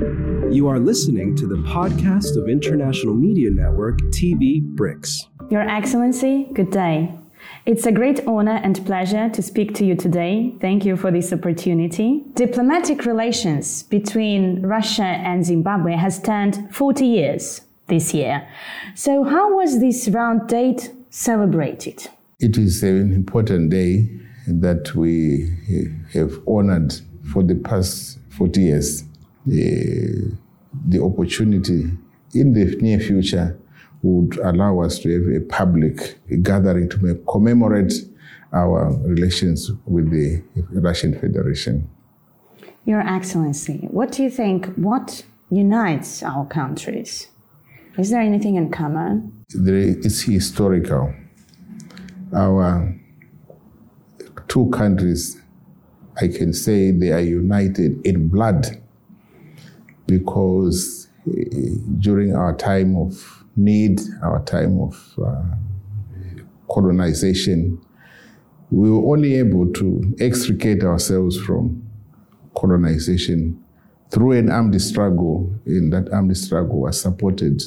You are listening to the podcast of International Media Network, TV BRICS. Your Excellency, good day. It's a great honor and pleasure to speak to you today. Thank you for this opportunity. Diplomatic relations between Russia and Zimbabwe has turned 40 years this year. So how was this round date celebrated? It is an important day that we have honored for the past 40 years. The opportunity in the near future would allow us to have a public gathering to commemorate our relations with the Russian Federation. Your Excellency, what do you think, what unites our countries? Is there anything in common? It's historical. Our two countries, I can say they are united in blood because during our time of need, our time of colonization, we were only able to extricate ourselves from colonization through an armed struggle, and that armed struggle was supported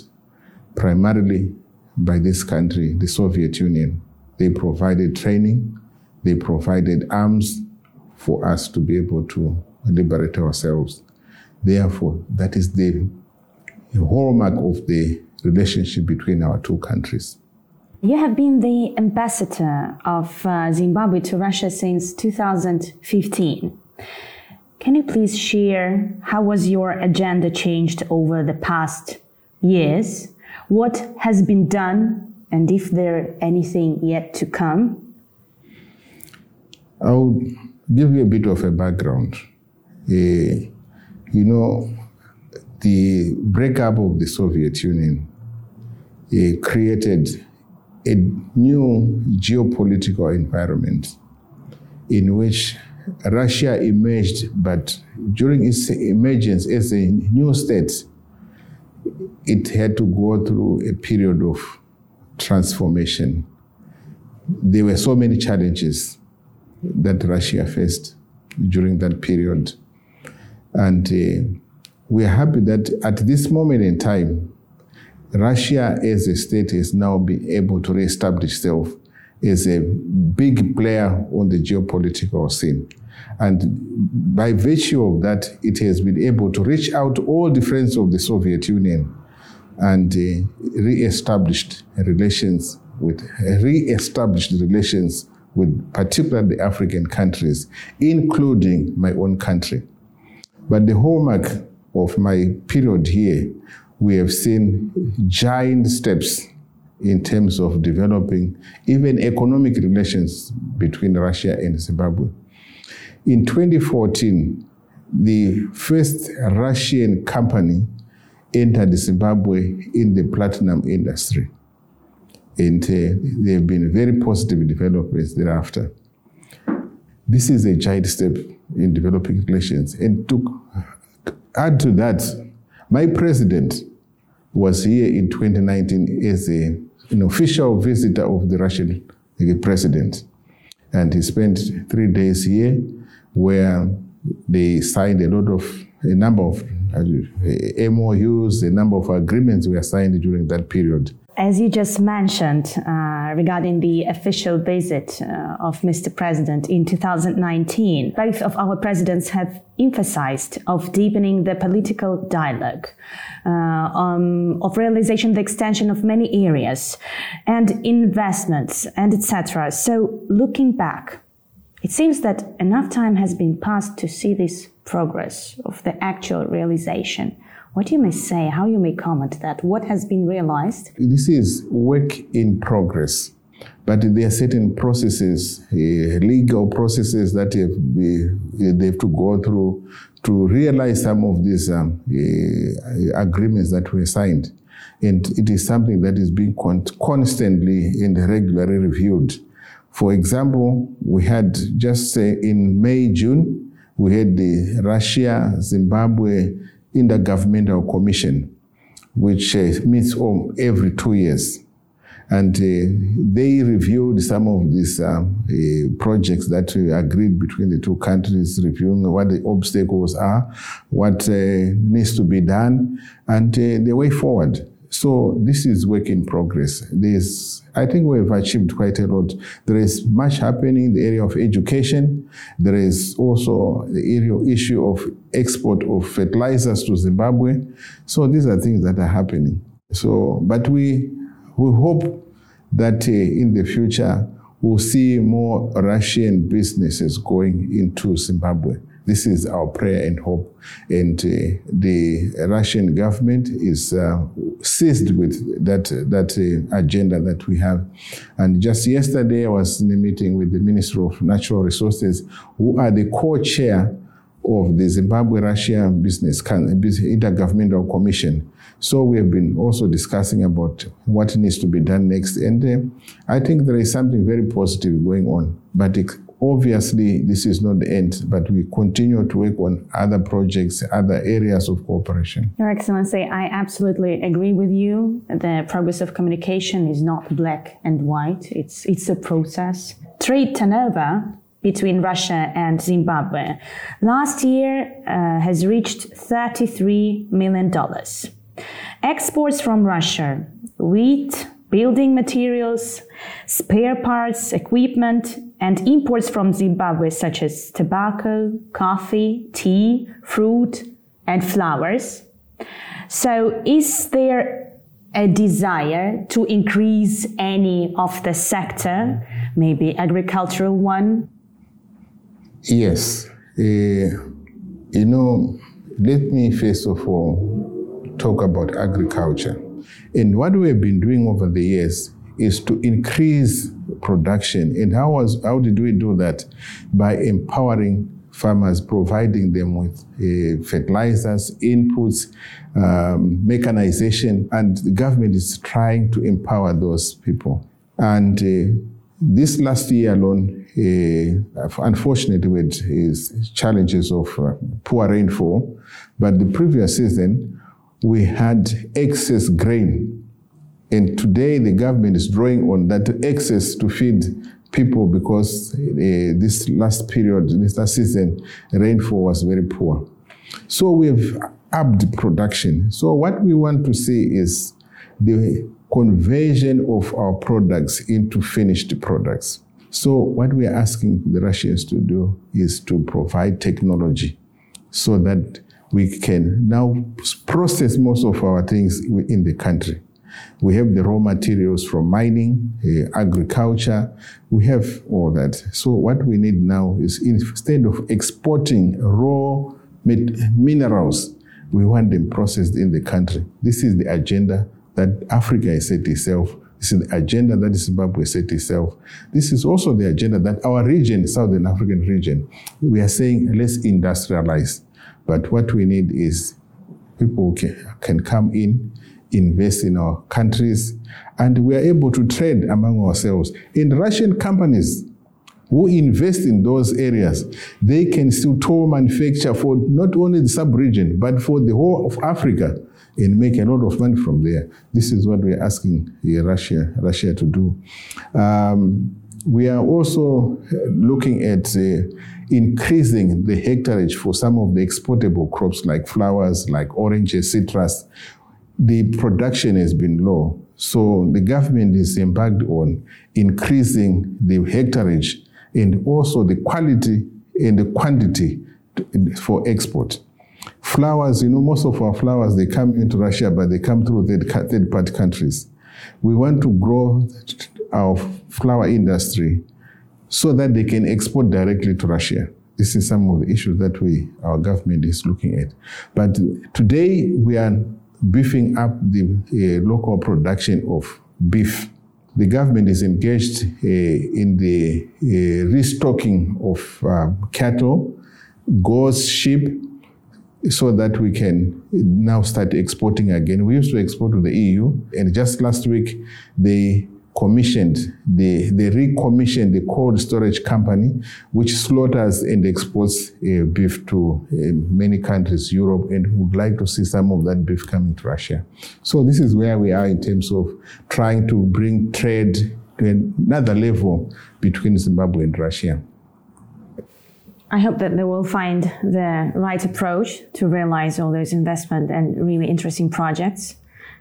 primarily by this country, the Soviet Union. They provided training, they provided arms for us to be able to liberate ourselves. Therefore, that is the hallmark of the relationship between our two countries. You have been the ambassador of Zimbabwe to Russia since 2015. Can you please share how was your agenda changed over the past years? What has been done, and if there anything yet to come? I'll give you a bit of a background. The breakup of the Soviet Union created a new geopolitical environment in which Russia emerged, but during its emergence as a new state, it had to go through a period of transformation. There were so many challenges that Russia faced during that period. And we are happy that at this moment in time, Russia as a state has now been able to reestablish itself as a big player on the geopolitical scene. And by virtue of that, it has been able to reach out to all the friends of the Soviet Union and re-established relations with particularly African countries, including my own country. But the hallmark of my period here, we have seen giant steps in terms of developing even economic relations between Russia and Zimbabwe. In 2014, the first Russian company entered Zimbabwe in the platinum industry. And there have been very positive developments thereafter. This is a giant step in developing relations. And to add to that, my president was here in 2019 as an official visitor of the Russian president. And he spent 3 days here where they signed a number of MOUs, a number of agreements were signed during that period. As you just mentioned, regarding the official visit of Mr. President in 2019, both of our presidents have emphasized of deepening the political dialogue, of realization, the extension of many areas, and investments, and etc. So looking back, it seems that enough time has been passed to see this progress of the actual realization. What you may say, how you may comment that, what has been realized? This is work in progress, but there are certain processes, legal processes that they have to go through to realize some of these agreements that were signed. And it is something that is being constantly and regularly reviewed. For example, we had just in May, June, we had the Russia-Zimbabwe Intergovernmental Commission, which meets every 2 years. And they reviewed some of these projects that we agreed between the two countries, reviewing what the obstacles are, what needs to be done, and the way forward. So this is work in progress. I think we've achieved quite a lot. There is much happening in the area of education. There is also the issue of export of fertilizers to Zimbabwe. So these are things that are happening. So, but we hope that in the future we'll see more Russian businesses going into Zimbabwe. This is our prayer and hope. And the Russian government is seized with that agenda that we have. And just yesterday I was in a meeting with the Minister of Natural Resources, who are the co-chair of the Zimbabwe-Russia Business Intergovernmental Commission. So we have been also discussing about what needs to be done next. And I think there is something very positive going on. But obviously, this is not the end, but we continue to work on other projects, other areas of cooperation. Your Excellency, I absolutely agree with you. The progress of communication is not black and white. It's a process. Trade turnover between Russia and Zimbabwe last year has reached $33 million. Exports from Russia, wheat, building materials, spare parts, equipment, and imports from Zimbabwe such as tobacco, coffee, tea, fruit, and flowers. So is there a desire to increase any of the sector, maybe agricultural one? Yes. Let me first of all talk about agriculture. And what we have been doing over the years is to increase production. And how did we do that? By empowering farmers, providing them with fertilizers, inputs, mechanization, and the government is trying to empower those people. And this last year alone, unfortunately, with challenges of poor rainfall, but the previous season, we had excess grain. And today the government is drawing on that excess to feed people because this last season, rainfall was very poor. So we've upped production. So what we want to see is the conversion of our products into finished products. So what we are asking the Russians to do is to provide technology so that we can now process most of our things in the country. We have the raw materials from mining, agriculture, we have all that. So what we need now is, instead of exporting raw minerals, we want them processed in the country. This is the agenda that Africa has set itself. This is the agenda that Zimbabwe set itself. This is also the agenda that our region, Southern African region, we are saying let's industrialize. But what we need is people who can come in, invest in our countries, and we are able to trade among ourselves. And Russian companies who invest in those areas, they can still toll manufacture for not only the sub-region, but for the whole of Africa, and make a lot of money from there. This is what we are asking Russia to do. We are also looking at increasing the hectarage for some of the exportable crops like flowers, like oranges, citrus. The production has been low, so the government is embarked on increasing the hectarage and also the quality and the quantity for export. Flowers, most of our flowers, they come into Russia, but they come through third-party countries. We want to grow our flower industry so that they can export directly to Russia. This is some of the issues that our government is looking at. But today, we are beefing up the local production of beef. The government is engaged in the restocking of cattle, goats, sheep, so that we can now start exporting again. We used to export to the EU, and just last week, they commissioned, they recommissioned the cold storage company, which slaughters and exports beef to many countries, Europe, and would like to see some of that beef coming to Russia. So this is where we are in terms of trying to bring trade to another level between Zimbabwe and Russia. I hope that they will find the right approach to realize all those investment and really interesting projects.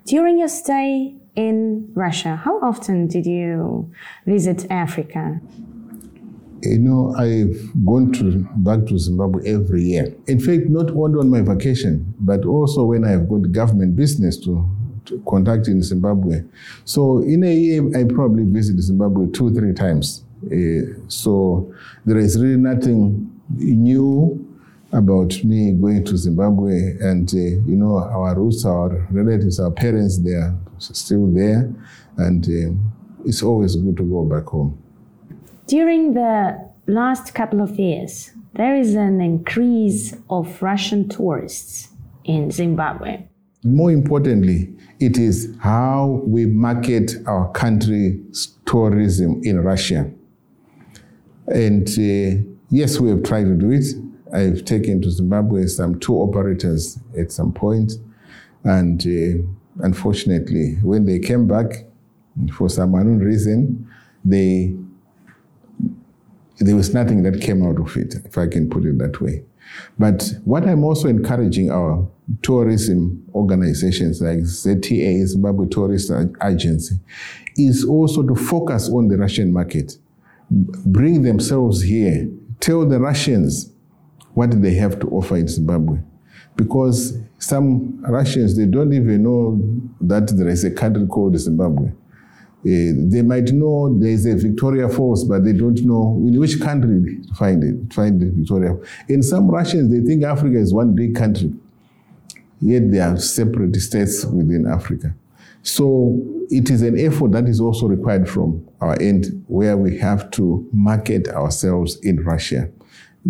During your stay in Russia, how often did you visit Africa? You know, I've gone back to Zimbabwe every year. In fact, not only on my vacation, but also when I've got government business to conduct in Zimbabwe. So in a year, I probably visit Zimbabwe 2-3 times. So there is really nothing new about me going to Zimbabwe, and you know, our roots, our relatives, our parents, they are still there, and it's always good to go back home. During the last couple of years, there is an increase of Russian tourists in Zimbabwe. More importantly, it is how we market our country's tourism in Russia. And yes, we have tried to do it. I've taken to Zimbabwe some tour operators at some point, and unfortunately, when they came back, for some unknown reason, there was nothing that came out of it, if I can put it that way. But what I'm also encouraging our tourism organizations like ZTA, Zimbabwe Tourist Agency, is also to focus on the Russian market. Bring themselves here, tell the Russians what they have to offer in Zimbabwe. Because some Russians, they don't even know that there is a country called Zimbabwe. They might know there is a Victoria Falls, but they don't know in which country to find the Victoria. And some Russians, they think Africa is one big country, yet they are separate states within Africa. So it is an effort that is also required from our end, where we have to market ourselves in Russia.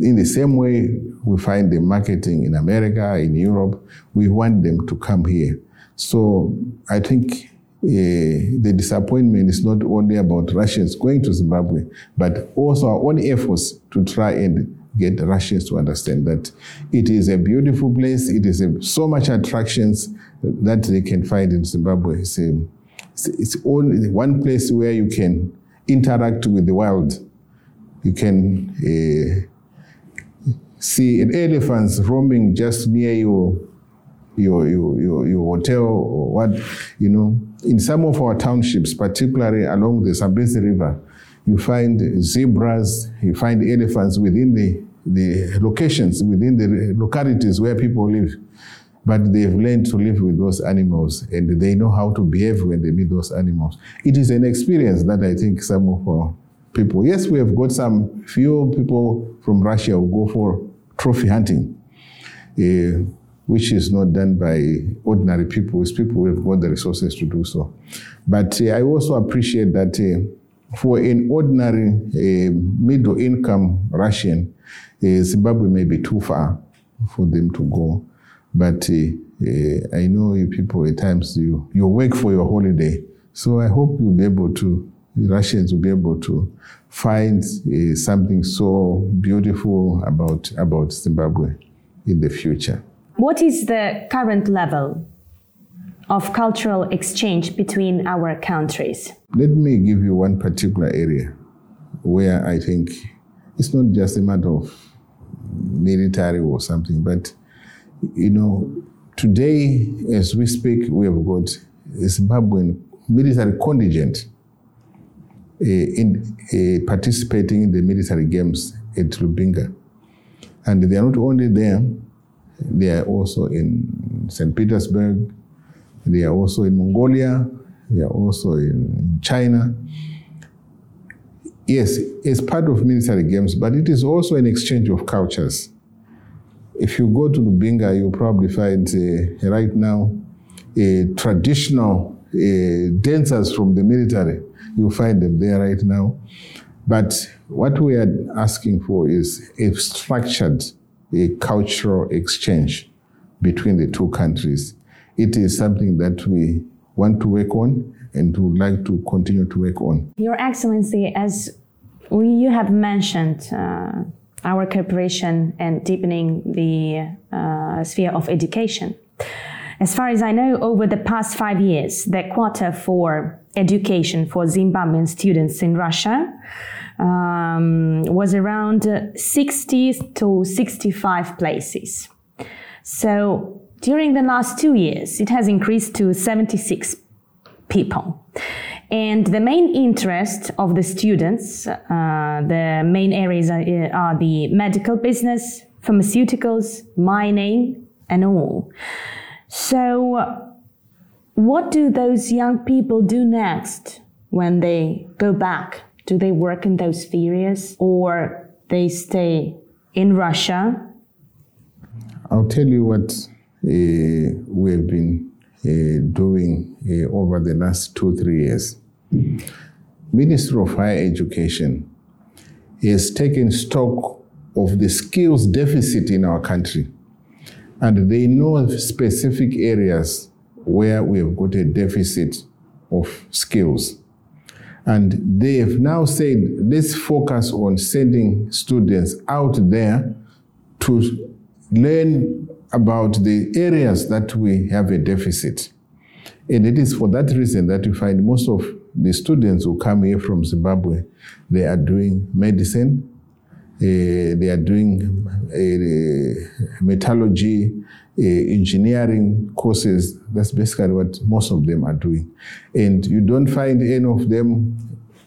In the same way we find the marketing in America, in Europe, we want them to come here. So I think the disappointment is not only about Russians going to Zimbabwe, but also our own efforts to try and get the Russians to understand that it is a beautiful place, it is so much attractions that they can find in Zimbabwe. It's only one place where you can interact with the world. You can see elephants roaming just near your hotel or what, you know. In some of our townships, particularly along the Zambezi River, you find zebras, you find elephants within the locations, within the localities where people live. But they've learned to live with those animals, and they know how to behave when they meet those animals. It is an experience that I think some of our people, yes, we have got some few people from Russia who go for trophy hunting, which is not done by ordinary people. It's people who have got the resources to do so. But I also appreciate that for an ordinary middle-income Russian, Zimbabwe may be too far for them to go. But I know you people at times, you work for your holiday. So I hope Russians will be able to find something so beautiful about Zimbabwe in the future. What is the current level of cultural exchange between our countries? Let me give you one particular area where I think it's not just a matter of military or something, but you know, today, as we speak, we have got a Zimbabwean military contingent participating in the military games at Lubinga. And they are not only there, they are also in St. Petersburg, they are also in Mongolia, they are also in China. Yes, it's part of military games, but it is also an exchange of cultures. If you go to Lubinga, you'll probably find right now traditional dancers from the military. You'll find them there right now. But what we are asking for is a structured cultural exchange between the two countries. It is something that we want to work on and would like to continue to work on. Your Excellency, as you have mentioned, our cooperation and deepening the sphere of education. As far as I know, over the past 5 years, the quota for education for Zimbabwean students in Russia was around 60 to 65 places. So during the last 2 years, it has increased to 76 people. And the main interest of the students, the main areas are the medical business, pharmaceuticals, mining, and all. So what do those young people do next when they go back? Do they work in those areas or they stay in Russia? I'll tell you what we have been doing over the last 2-3 years. Ministry of Higher Education has taken stock of the skills deficit in our country, and they know specific areas where we have got a deficit of skills. And they have now said, let's focus on sending students out there to learn about the areas that we have a deficit. And it is for that reason that you find most of the students who come here from Zimbabwe, they are doing medicine, they are doing metallurgy, engineering courses. That's basically what most of them are doing. And you don't find any of them,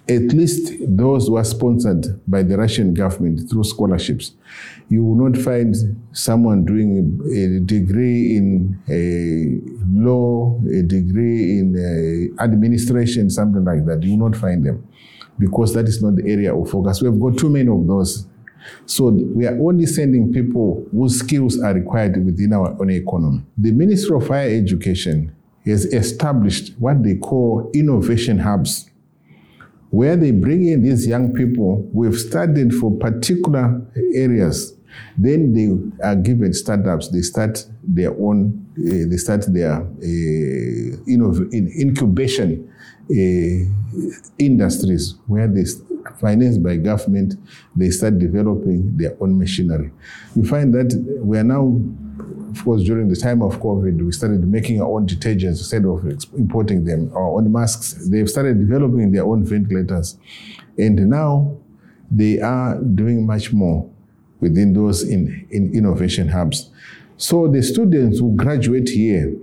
at least those who are sponsored by the Russian government through scholarships, you will not find someone doing a degree in law, a degree in administration, something like that. You will not find them because that is not the area of focus. We have got too many of those. So we are only sending people whose skills are required within our own economy. The Ministry of Higher Education has established what they call innovation hubs, where they bring in these young people who have studied for particular areas. Then they are given startups. They start their own, they start their incubation industries where they financed by government, they start developing their own machinery. You find that we are now, of course, during the time of COVID, we started making our own detergents instead of importing them, our own masks. They've started developing their own ventilators. And now they are doing much more within those in innovation hubs. So the students who graduate here,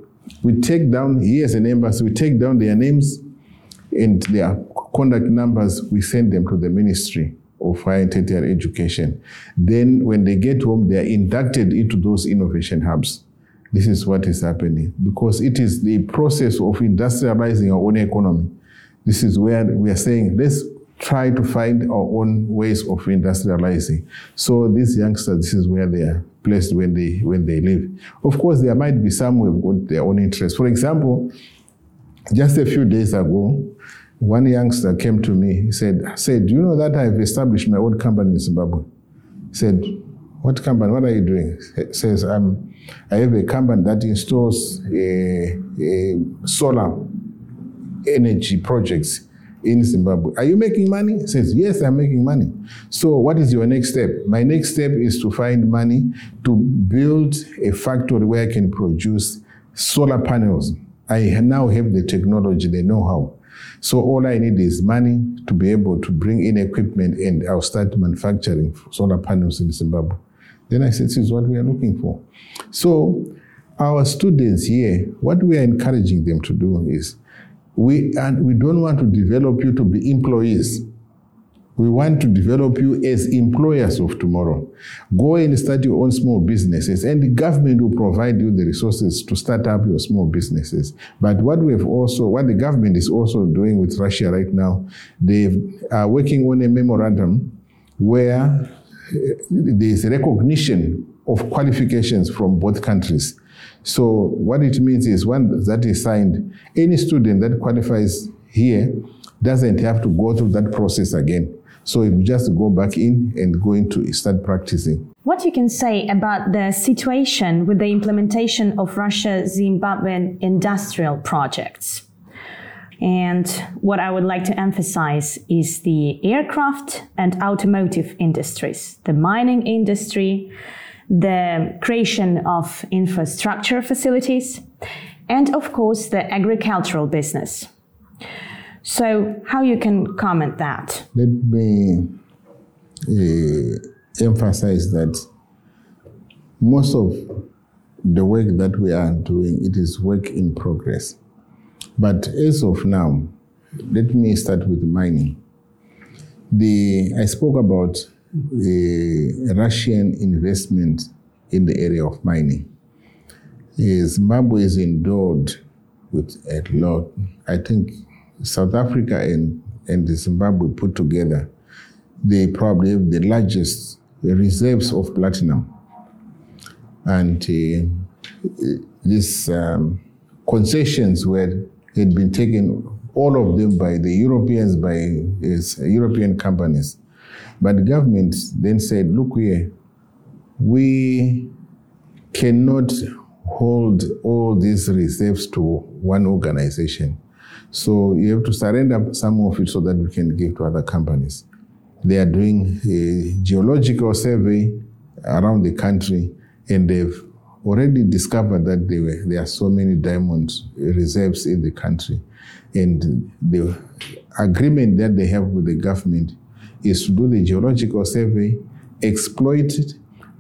we take down, here as an embassy, we take down their names and their contact numbers, we send them to the Ministry of Higher and Tertiary Education. Then when they get home, they are inducted into those innovation hubs. This is what is happening because it is the process of industrializing our own economy. This is where we are saying, let's try to find our own ways of industrializing. So these youngsters, this is where they are placed when they live. Of course, there might be some who have got their own interests. For example, just a few days ago, one youngster came to me, he said, do you know that I've established my own company in Zimbabwe? I said, what company, what are you doing? He says, I have a company that installs a solar energy projects in Zimbabwe. Are you making money? He says, yes, I'm making money. So what is your next step? My next step is to find money to build a factory where I can produce solar panels. I now have the technology, the know-how. So all I need is money to be able to bring in equipment and I'll start manufacturing solar panels in Zimbabwe. Then I said, this is what we are looking for. So our students here, what we are encouraging them to do is, we don't want to develop you to be employees. We want to develop you as employers of tomorrow. Go and start your own small businesses, and the government will provide you the resources to start up your small businesses. But what the government is also doing with Russia right now, they are working on a memorandum where there is recognition of qualifications from both countries. So what it means is, once that is signed, any student that qualifies here doesn't have to go through that process again. So you just go back in and going to start practicing. What you can say about the situation with the implementation of Russia's Zimbabwean industrial projects? And what I would like to emphasize is the aircraft and automotive industries, the mining industry, the creation of infrastructure facilities, and of course the agricultural business. So how you can comment that? Let me emphasize that most of the work that we are doing, it is work in progress. But as of now, let me start with mining. I spoke about the Russian investment in the area of mining. Zimbabwe is endowed with a lot. I think South Africa and Zimbabwe put together, they probably have the largest reserves of platinum. And these concessions had been taken, all of them, by the Europeans, by European companies. But the government then said, look here, we cannot hold all these reserves to one organization. So you have to surrender some of it so that we can give to other companies. They are doing a geological survey around the country, and they've already discovered that there are so many diamond reserves in the country. And the agreement that they have with the government is to do the geological survey, exploit it,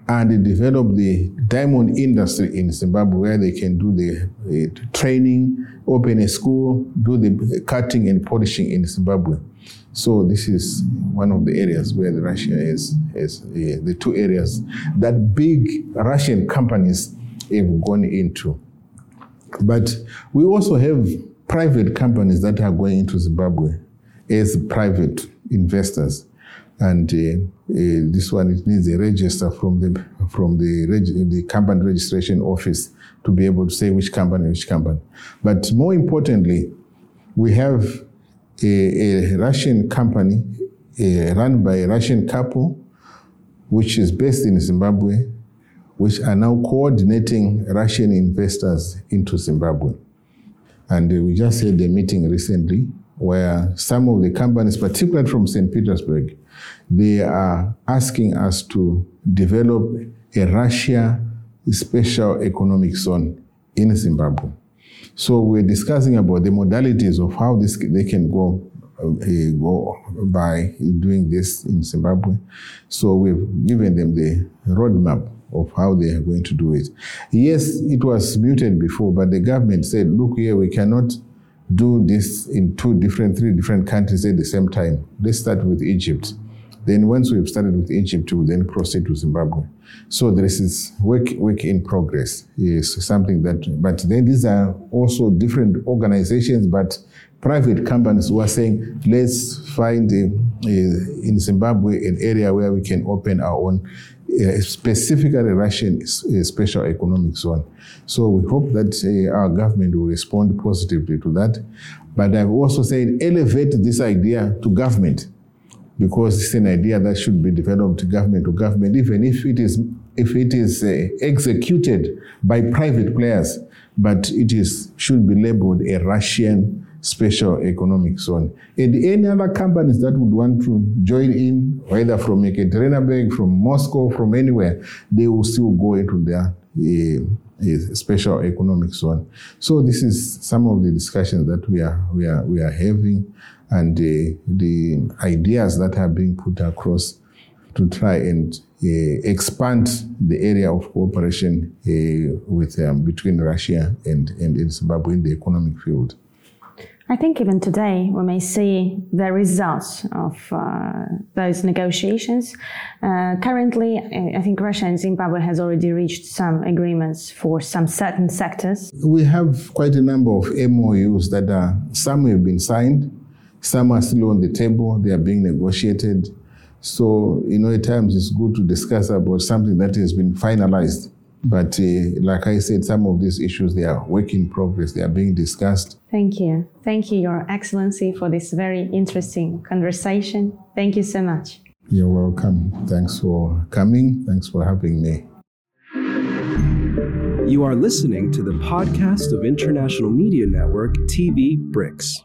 and develop the diamond industry in Zimbabwe, where they can do the training, open a school, do the cutting and polishing in Zimbabwe. So this is one of the areas where Russia is the two areas that big Russian companies have gone into. But we also have private companies that are going into Zimbabwe as private investors. And this one, it needs a register from the company registration office to be able to say which company. But more importantly, we have a Russian company run by a Russian couple, which is based in Zimbabwe, which are now coordinating Russian investors into Zimbabwe. And we just had a meeting recently where some of the companies, particularly from St. Petersburg, they are asking us to develop a Russia special economic zone in Zimbabwe. So we're discussing about the modalities of how they can go by doing this in Zimbabwe. So we've given them the roadmap of how they are going to do it. Yes, it was muted before, but the government said, look here, we cannot do this in three different countries at the same time. Let's start with Egypt. Then once we've started with Egypt, we'll then proceed to Zimbabwe. So there is work in progress. Yes, something that, but then these are also different organizations, but private companies who are saying, let's find in Zimbabwe an area where we can open our own, specifically Russian special economic zone. So we hope that our government will respond positively to that. But I've also said, elevate this idea to government, because it's an idea that should be developed government to government, even if it is executed by private players, but should be labeled a Russian special economic zone. And any other companies that would want to join in, whether from Ekaterinburg, from Moscow, from anywhere, they will still go into their special economic zone. So this is some of the discussions that we are having, and the ideas that are being put across to try and expand the area of cooperation between Russia and Zimbabwe in the economic field. I think even today we may see the results of those negotiations. Currently, I think Russia and Zimbabwe has already reached some agreements for some certain sectors. We have quite a number of MOUs that are, some have been signed, some are still on the table, they are being negotiated. So, at times it's good to discuss about something that has been finalized. But like I said, some of these issues, they are work in progress, they are being discussed. Thank you. Thank you, Your Excellency, for this very interesting conversation. Thank you so much. You're welcome. Thanks for coming. Thanks for having me. You are listening to the podcast of International Media Network, TV BRICS.